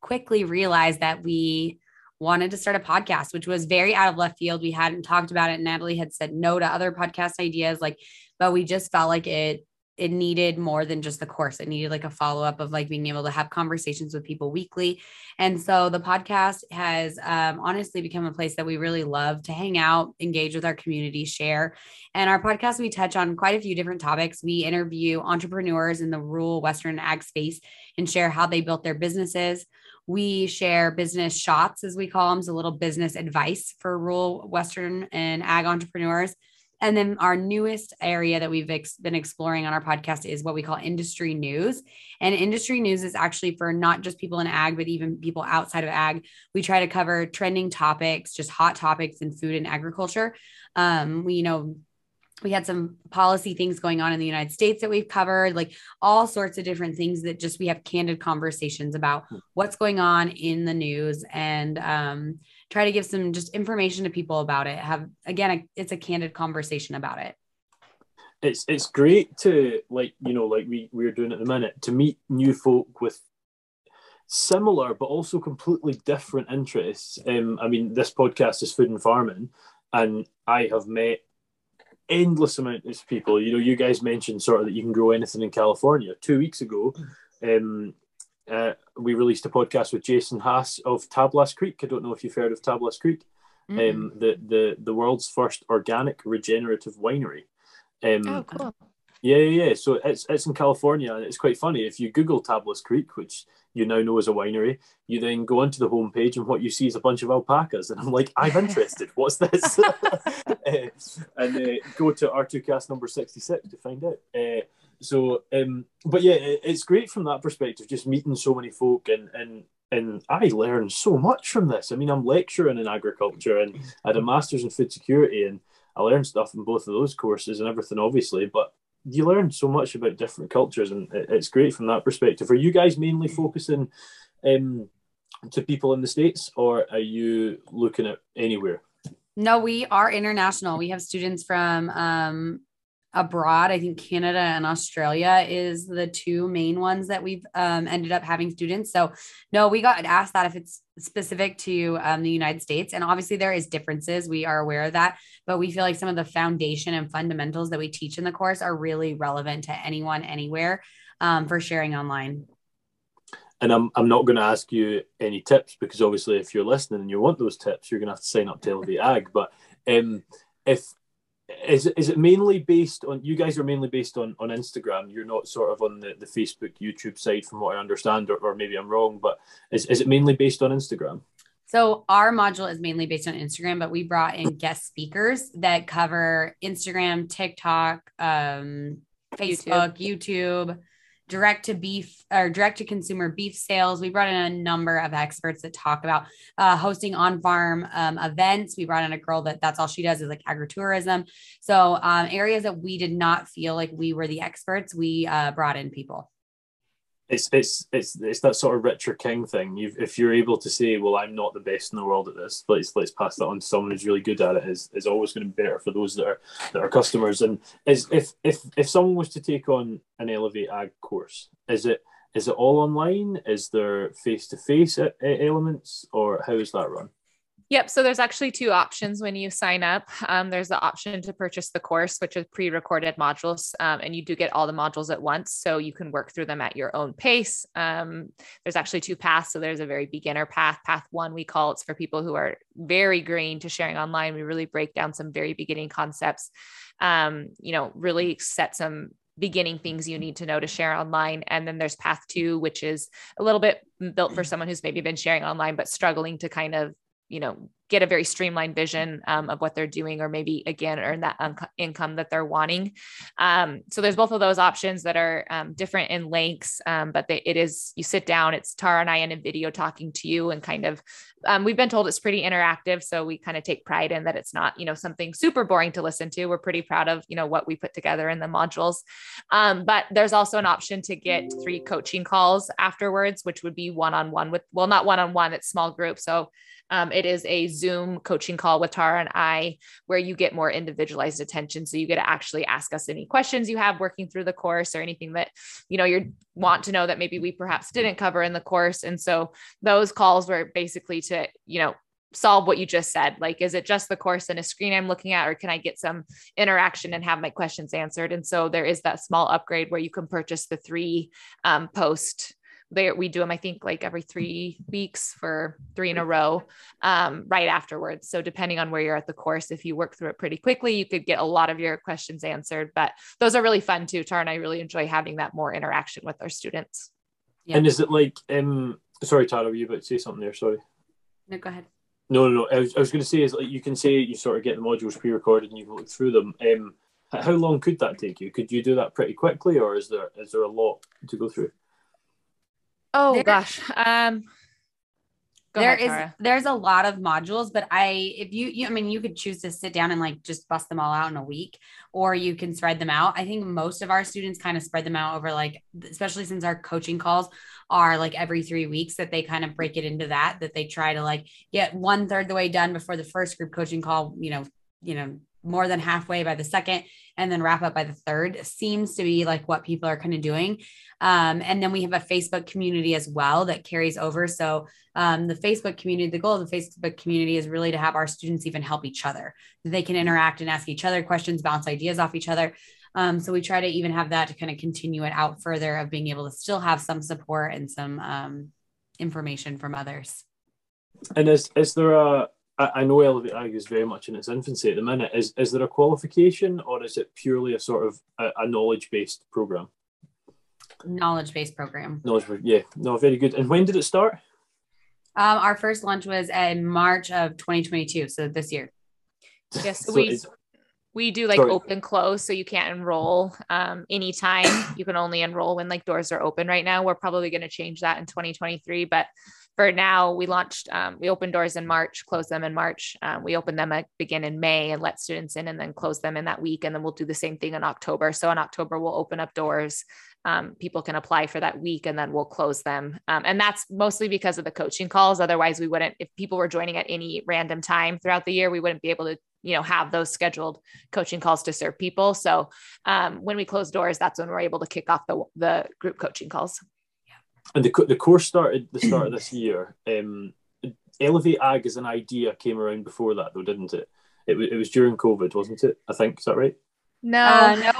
quickly realized that we wanted to start a podcast, which was very out of left field. We hadn't talked about it. Natalie had said no to other podcast ideas, but we just felt like it needed more than just the course. It needed a follow-up of being able to have conversations with people weekly. And so the podcast has honestly become a place that we really love to hang out, engage with our community, share. And our podcast, we touch on quite a few different topics. We interview entrepreneurs in the rural Western ag space and share how they built their businesses. We share business shots, as we call them, so little business advice for rural Western and ag entrepreneurs. And then our newest area that we've been exploring on our podcast is what we call industry news. And industry news is actually for not just people in ag, but even people outside of ag. We try to cover trending topics, just hot topics in food and agriculture. We had some policy things going on in the United States that we've covered, all sorts of different things that we have candid conversations about what's going on in the news, and try to give some just information to people about it. It's a candid conversation about it. It's great to we're doing at the minute, to meet new folk with similar but also completely different interests. This podcast is food and farming, and I have met endless amount of people. You guys mentioned sort of that you can grow anything in California. 2 weeks ago, we released a podcast with Jason Haas of Tablas Creek. I don't know if you've heard of Tablas Creek, the world's first organic regenerative winery. Oh, cool. Yeah. So it's in California, and it's quite funny. If you Google Tablas Creek, which you now know as a winery, you then go onto the homepage, and what you see is a bunch of alpacas. And I'm like, I'm interested. What's this? Go to R2Cast number 66 to find out. It's great from that perspective, just meeting so many folk, and I learned so much from this. I'm lecturing in agriculture, and I had a master's in food security, and I learned stuff in both of those courses and everything, obviously, but you learn so much about different cultures, and it's great from that perspective. Are you guys mainly focusing to people in the States, or are you looking at anywhere? No, we are international. We have students from abroad. I think Canada and Australia is the two main ones that we've ended up having students. So no, we got asked that if it's specific to the United States. And obviously there is differences. We are aware of that, but we feel like some of the foundation and fundamentals that we teach in the course are really relevant to anyone, anywhere, for sharing online. And I'm not going to ask you any tips, because obviously if you're listening and you want those tips, you're going to have to sign up to Elevate Ag. But is it mainly based on, you guys are mainly based on Instagram? You're not sort of on the Facebook, YouTube side, from what I understand, or maybe I'm wrong, but is it mainly based on Instagram? So our module is mainly based on Instagram, but we brought in guest speakers that cover Instagram, TikTok, Facebook, YouTube, direct to consumer beef sales. We brought in a number of experts that talk about hosting on-farm events. We brought in a girl that's all she does is agritourism. So areas that we did not feel like we were the experts, we brought in people. It's that sort of Richard King thing. If you're able to say, well, I'm not the best in the world at this, let's pass that on to someone who's really good at it, is always going to be better for those that are customers. And if someone was to take on an Elevate Ag course, is it all online? Is there face-to-face elements, or how is that run? Yep. So there's actually two options when you sign up. There's the option to purchase the course, which is pre-recorded modules, and you do get all the modules at once, so you can work through them at your own pace. There's actually two paths. So there's a very beginner path. Path one, we call it's for people who are very green to sharing online. We really break down some very beginning concepts, really set some beginning things you need to know to share online. And then there's path two, which is a little bit built for someone who's maybe been sharing online, but struggling to kind of, you know, get a very streamlined vision of what they're doing, or maybe again, earn that income that they're wanting. So there's both of those options that are different in lengths, but it is, you sit down, it's Tara and I in a video talking to you, and kind of, we've been told it's pretty interactive. So we kind of take pride in that. It's not, you know, something super boring to listen to. We're pretty proud of, you know, what we put together in the modules. But there's also an option to get 3 coaching calls afterwards, which would be one-on-one with, well, not one-on-one, it's small group. So it is a Zoom coaching call with Tara and I, where you get more individualized attention. So you get to actually ask us any questions you have working through the course, or anything that, you know, you want to know that maybe we perhaps didn't cover in the course. And so those calls were basically to, you know, solve what you just said. Like, is it just the course and a screen I'm looking at, or can I get some interaction and have my questions answered? And so there is that small upgrade where you can purchase the 3 post. We do them, I think, like every 3 weeks for 3 in a row, right afterwards. So depending on where you're at the course, if you work through it pretty quickly, you could get a lot of your questions answered, but those are really fun too. Tara and I really enjoy having that more interaction with our students. Yeah. And is it like, sorry, Tara, were you about to say something there? Sorry. No, go ahead. No. I was going to say is like, you can say you sort of get the modules pre-recorded and you've looked through them. How long could that take you? Could you do that pretty quickly, or is there a lot to go through? Oh there, gosh. There's a lot of modules, but you could choose to sit down and like just bust them all out in a week, or you can spread them out. I think most of our students kind of spread them out over, like, especially since our coaching calls are like every 3 weeks, that they kind of break it into that they try to like get 1/3 the way done before the first group coaching call, you know, more than halfway by the second, and then wrap up by the third, seems to be like what people are kind of doing. And then we have a Facebook community as well that carries over. So the Facebook community, the goal of the Facebook community is really to have our students even help each other. They can interact and ask each other questions, bounce ideas off each other. So we try to even have that to kind of continue it out further, of being able to still have some support and some information from others. And is there a, I know Elevate Ag is very much in its infancy at the minute. Is there a qualification, or is it purely a sort of a knowledge-based program? Knowledge-based program. Yeah. No, very good. And when did it start? Our first launch was in March of 2022, so this year. Yes, so we do like open close, so you can't enroll anytime. You can only enroll when like doors are open right now. We're probably going to change that in 2023, but for now, we launched, we opened doors in March, closed them in March. We opened them again in May and let students in, and then closed them in that week. And then we'll do the same thing in October. So in October, we'll open up doors. People can apply for that week, and then we'll close them. And that's mostly because of the coaching calls. Otherwise, we wouldn't, if people were joining at any random time throughout the year, we wouldn't be able to, you know, have those scheduled coaching calls to serve people. So when we close doors, that's when we're able to kick off the group coaching calls. And the course started the start of this year. Elevate Ag as an idea came around before that, though, didn't it? It was during COVID, wasn't it? I think, is that right? No.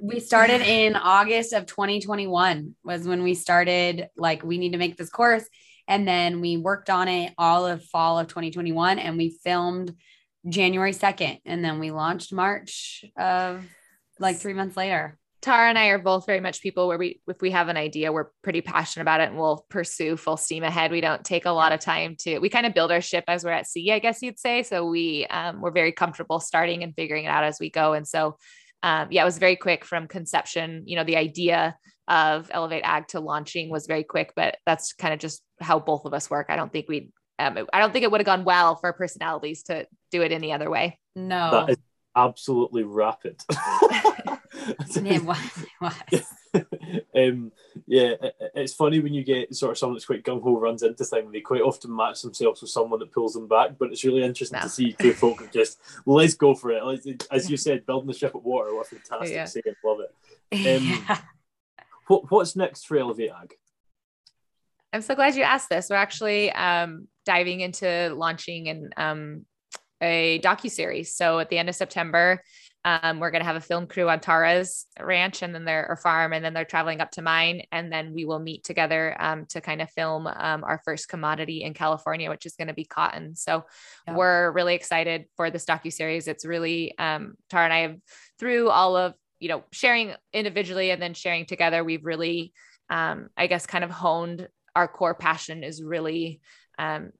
We started in August of 2021 was when we started, like, we need to make this course. And then we worked on it all of fall of 2021, and we filmed January 2nd. And then we launched March of like 3 months later. Tara and I are both very much people where if we have an idea, we're pretty passionate about it, and we'll pursue full steam ahead. We don't take a lot of time we kind of build our ship as we're at sea, I guess you'd say. So we're very comfortable starting and figuring it out as we go. And so, it was very quick from conception. You know, the idea of Elevate Ag to launching was very quick, but that's kind of just how both of us work. I don't think it would have gone well for personalities to do it any other way. No, that is absolutely rapid. It was. It's funny when you get sort of someone that's quite gung-ho runs into things. They quite often match themselves with someone that pulls them back, but it's really interesting to see two folk just, let's go for it. As you said, building the ship at water, what a fantastic saying. Love it. What's next for Elevate Ag? I'm so glad you asked this. We're actually diving into launching a docu-series. So at the end of September, we're going to have a film crew on Tara's ranch and then their farm, and then they're traveling up to mine. And then we will meet together to kind of film our first commodity in California, which is going to be cotton. So we're really excited for this docuseries. It's really, Tara and I have, through all of you know, sharing individually and then sharing together, we've really, I guess, kind of honed our core passion is really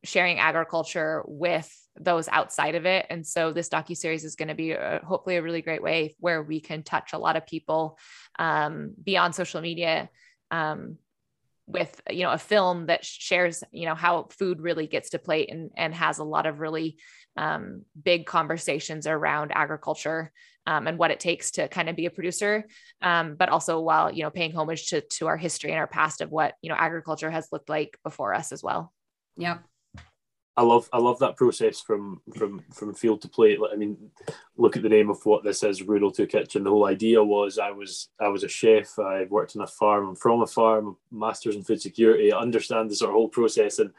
sharing agriculture with those outside of it. And so this docuseries is going to be hopefully a really great way where we can touch a lot of people beyond social media with, you know, a film that shares, you know, how food really gets to plate and has a lot of really big conversations around agriculture and what it takes to kind of be a producer. But also while, you know, paying homage to our history and our past of what, you know, agriculture has looked like before us as well. Yeah. I love that process from field to plate. I mean, look at the name of what this is, Rural to Kitchen. The whole idea was I was a chef. I worked on a farm. I'm from a farm, master's in food security. I understand this whole process. And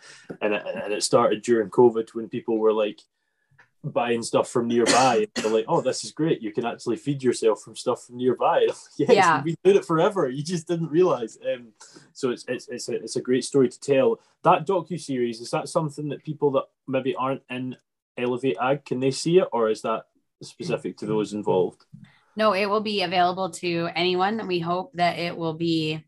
it started during COVID when people were like buying stuff from nearby. They're like, oh, this is great. You can actually feed yourself from stuff from nearby. Yeah. We've been doing it forever. You just didn't realize. So it's a great story to tell. That docuseries, is that something that people that maybe aren't in Elevate Ag, can they see it, or is that specific to those involved? No, it will be available to anyone. We hope that it will be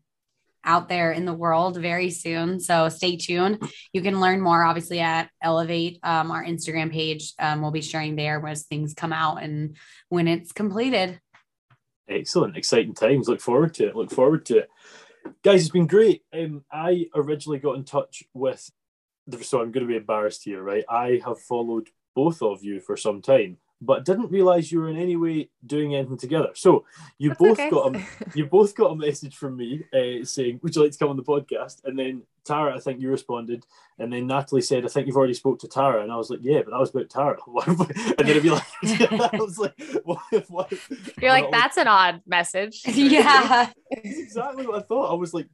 out there in the world very soon. So stay tuned. You can learn more obviously at Elevate, our Instagram page. We'll be sharing there as things come out and when it's completed. Excellent. Exciting times. Look forward to it. Guys, it's been great. I originally got in touch with, so I'm going to be embarrassed here, right? I have followed both of you for some time, but didn't realize you were in any way doing anything together. So you both got a message from me saying, would you like to come on the podcast? And then Tara, I think you responded. And then Natalie said, I think you've already spoke to Tara. And I was like, yeah, but that was about Tara. And then I'd be like, I was like, what? You're like, that's an odd message. Yeah. That's exactly what I thought. I was like,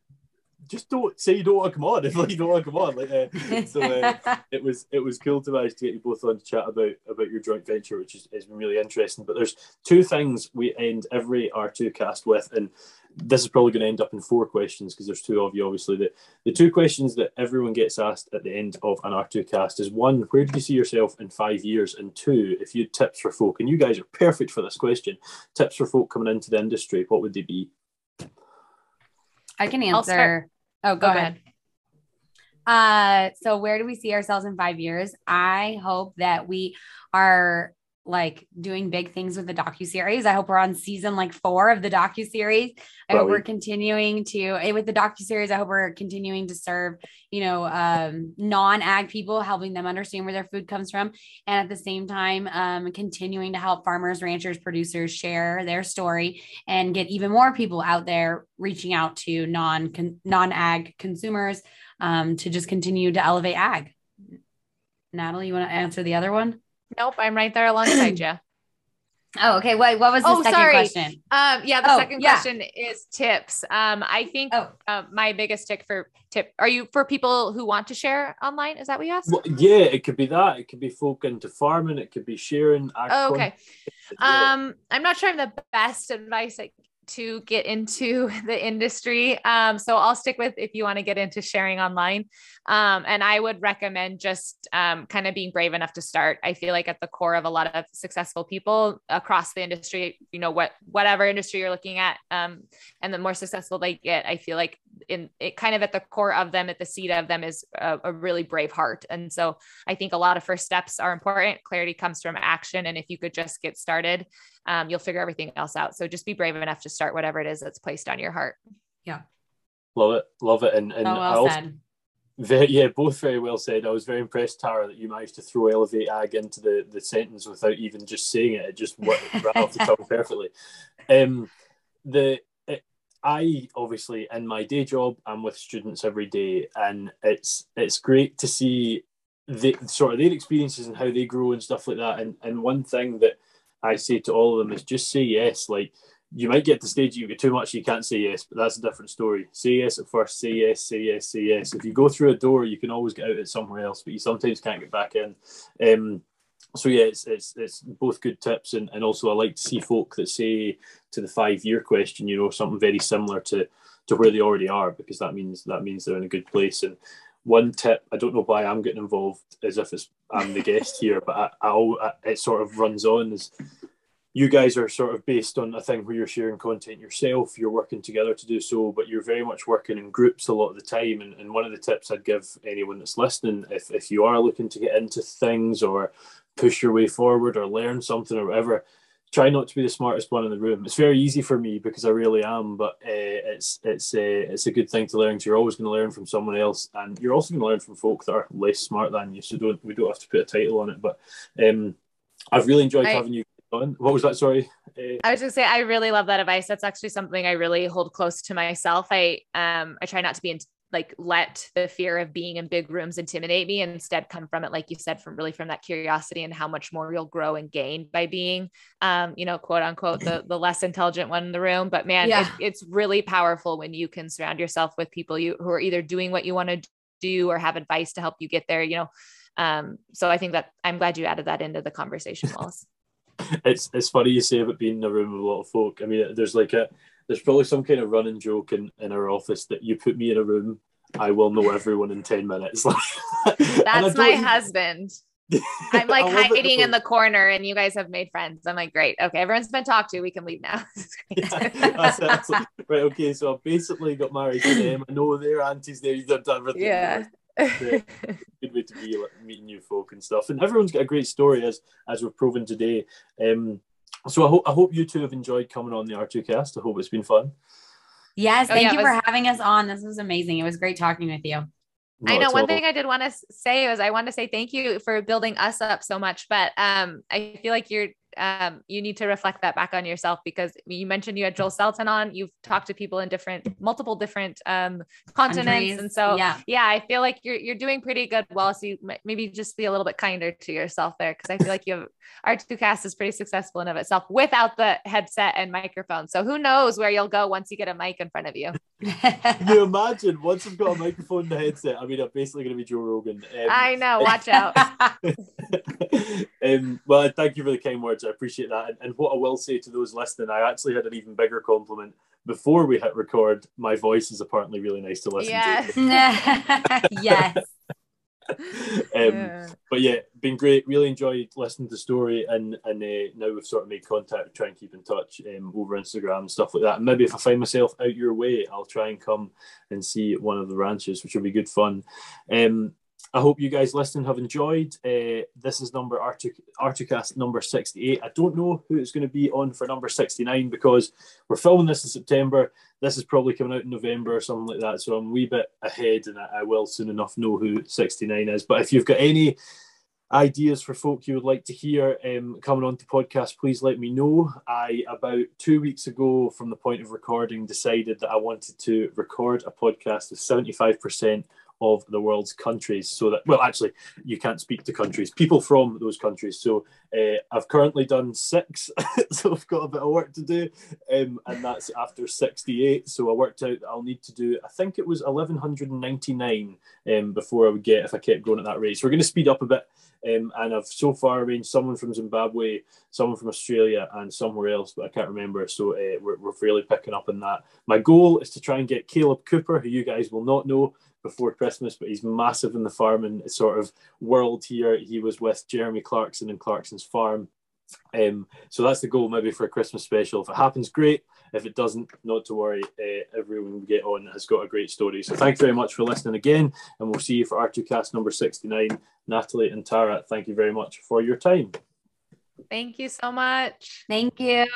just don't say you don't want to come on if like, you don't want to come on. Like, it was cool to manage to get you both on to chat about your joint venture, which has been really interesting. But there's two things we end every R2 cast with, and this is probably going to end up in four questions because there's two of you, obviously. The two questions that everyone gets asked at the end of an R2 cast is, one, where do you see yourself in 5 years? And two, if you had tips for folk, and you guys are perfect for this question, tips for folk coming into the industry, what would they be? I can answer. Oh, go ahead. So where do we see ourselves in 5 years? I hope that we are like doing big things with the docuseries. I hope we're on season like 4 of the docuseries. I hope we're continuing to, with the docuseries, I hope we're continuing to serve, you know, non-ag people, helping them understand where their food comes from. And at the same time, continuing to help farmers, ranchers, producers share their story and get even more people out there reaching out to non-ag consumers to just continue to elevate ag. Natalie, you want to answer the other one? Nope. I'm right there alongside you. Oh, okay. Wait, what was the second question? The second question is tips. I think my biggest tip, are you for people who want to share online? Is that what you asked? Well, yeah, it could be that. It could be folk into farming. It could be sharing. Okay. I'm not sure I'm the best advice to get into the industry. So I'll stick with if you want to get into sharing online. And I would recommend just kind of being brave enough to start. I feel like at the core of a lot of successful people across the industry, you know, whatever industry you're looking at, and the more successful they get, I feel like in it kind of at the core of them, at the seed of them is a really brave heart. And so I think a lot of first steps are important. Clarity comes from action. And if you could just get started, you'll figure everything else out. So just be brave enough to start whatever it is that's placed on your heart. Yeah. Love it. And so well said. Both very well said. I was very impressed, Tara, that you managed to throw Elevate Ag into the sentence without even just saying it. It just worked right off the tongue perfectly. I obviously in my day job, I'm with students every day, and it's great to see the sort of their experiences and how they grow and stuff like that. And one thing that I say to all of them is just say yes. Like, you might get to the stage you get too much, you can't say yes, but that's a different story. Say yes at first, say yes, say yes, say yes. If you go through a door, you can always get out at somewhere else, but you sometimes can't get back in. So yeah, it's both good tips, and also I like to see folk that say to the 5-year question, you know, something very similar to where they already are, because that means they're in a good place. And one tip, I don't know why I'm getting involved as if I'm the guest here, but it sort of runs on, is you guys are sort of based on a thing where you're sharing content yourself, you're working together to do so, but you're very much working in groups a lot of the time. And one of the tips I'd give anyone that's listening, if you are looking to get into things or push your way forward or learn something or whatever, try not to be the smartest one in the room. It's very easy for me because I really am, but it's a good thing to learn. You're always going to learn from someone else, and you're also going to learn from folk that are less smart than you. So we don't have to put a title on it. But I've really enjoyed having you on. What was that? Sorry. I was going to say I really love that advice. That's actually something I really hold close to myself. I try not to be let the fear of being in big rooms intimidate me, and instead come from it, like you said, from that curiosity and how much more you'll grow and gain by being, quote unquote, the less intelligent one in the room. But man, it's really powerful when you can surround yourself with people who are either doing what you want to do or have advice to help you get there, So I think that I'm glad you added that into the conversation, Wallace. It's funny you say about being in a room with a lot of folk. I mean, there's probably some kind of running joke in our office that you put me in a room, I will know everyone in 10 minutes. That's my husband. I'm like hiding in the corner and you guys have made friends. I'm like, great. Okay. Everyone's been talked to. We can leave now. That's right. Okay. So I've basically got married to them. I know their aunties there. You've done everything. Yeah. Good way to be, like, meeting new folk and stuff. And everyone's got a great story as we've proven today. So I hope you two have enjoyed coming on the R2Cast. I hope it's been fun. Yes, thank you for having us on. This was amazing. It was great talking with you. I know one thing I did want to say was I want to say thank you for building us up so much, but I feel like you need to reflect that back on yourself, because you mentioned you had Joel Salatin on, you've talked to people in multiple different continents. Countries. And so, yeah, I feel like you're doing pretty good. Well, so you maybe just be a little bit kinder to yourself there. Cause I feel like R2Cast is pretty successful in of itself without the headset and microphone. So who knows where you'll go once you get a mic in front of you. Can you imagine once I've got a microphone and a headset, I mean, I'm basically going to be Joe Rogan. I know. Watch out. Well, thank you for the kind words. I appreciate that. And what I will say to those listening, I actually had an even bigger compliment before we hit record. My voice is apparently really nice to listen to. Yes. But yeah, been great. Really enjoyed listening to the story, and now we've sort of made contact, try and keep in touch over Instagram and stuff like that. And maybe if I find myself out your way, I'll try and come and see one of the ranches, which will be good fun. I hope you guys listening have enjoyed. This is R2Cast number 68. I don't know who it's going to be on for number 69, because we're filming this in September. This is probably coming out in November or something like that. So I'm a wee bit ahead, and I will soon enough know who 69 is. But if you've got any ideas for folk you would like to hear coming on to podcast, please let me know. I, about 2 weeks ago from the point of recording, decided that I wanted to record a podcast with 75% of the world's countries, so that, well, actually you can't speak to countries, people from those countries. So I've currently done 6, so I've got a bit of work to do, and that's after 68. So I worked out that I'll need to do, I think it was 1199 before I would get, if I kept going at that rate. So we're going to speed up a bit, and I've so far arranged someone from Zimbabwe, someone from Australia, and somewhere else, but I can't remember. So we're really picking up on that. My goal is to try and get Kaleb Cooper, who you guys will not know, before Christmas, but he's massive in the farming sort of world here. He was with Jeremy Clarkson and Clarkson's Farm. So that's the goal, maybe for a Christmas special. If it happens, great. If it doesn't, not to worry. Everyone we get on has got a great story. So thanks very much for listening again, and we'll see you for R2Cast number 69. Natalie and Tara, thank you very much for your time. Thank you so much. Thank you.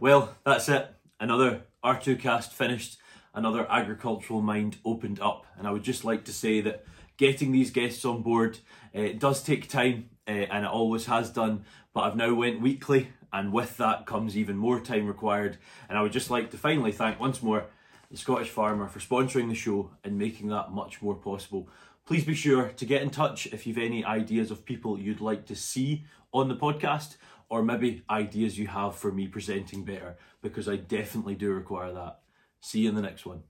Well, that's it. Another R2Cast finished, another agricultural mind opened up. And I would just like to say that getting these guests on board, it does take time, and it always has done, but I've now went weekly, and with that comes even more time required. And I would just like to finally thank once more The Scottish Farmer for sponsoring the show and making that much more possible. Please be sure to get in touch if you've any ideas of people you'd like to see on the podcast, or maybe ideas you have for me presenting better, because I definitely do require that. See you in the next one.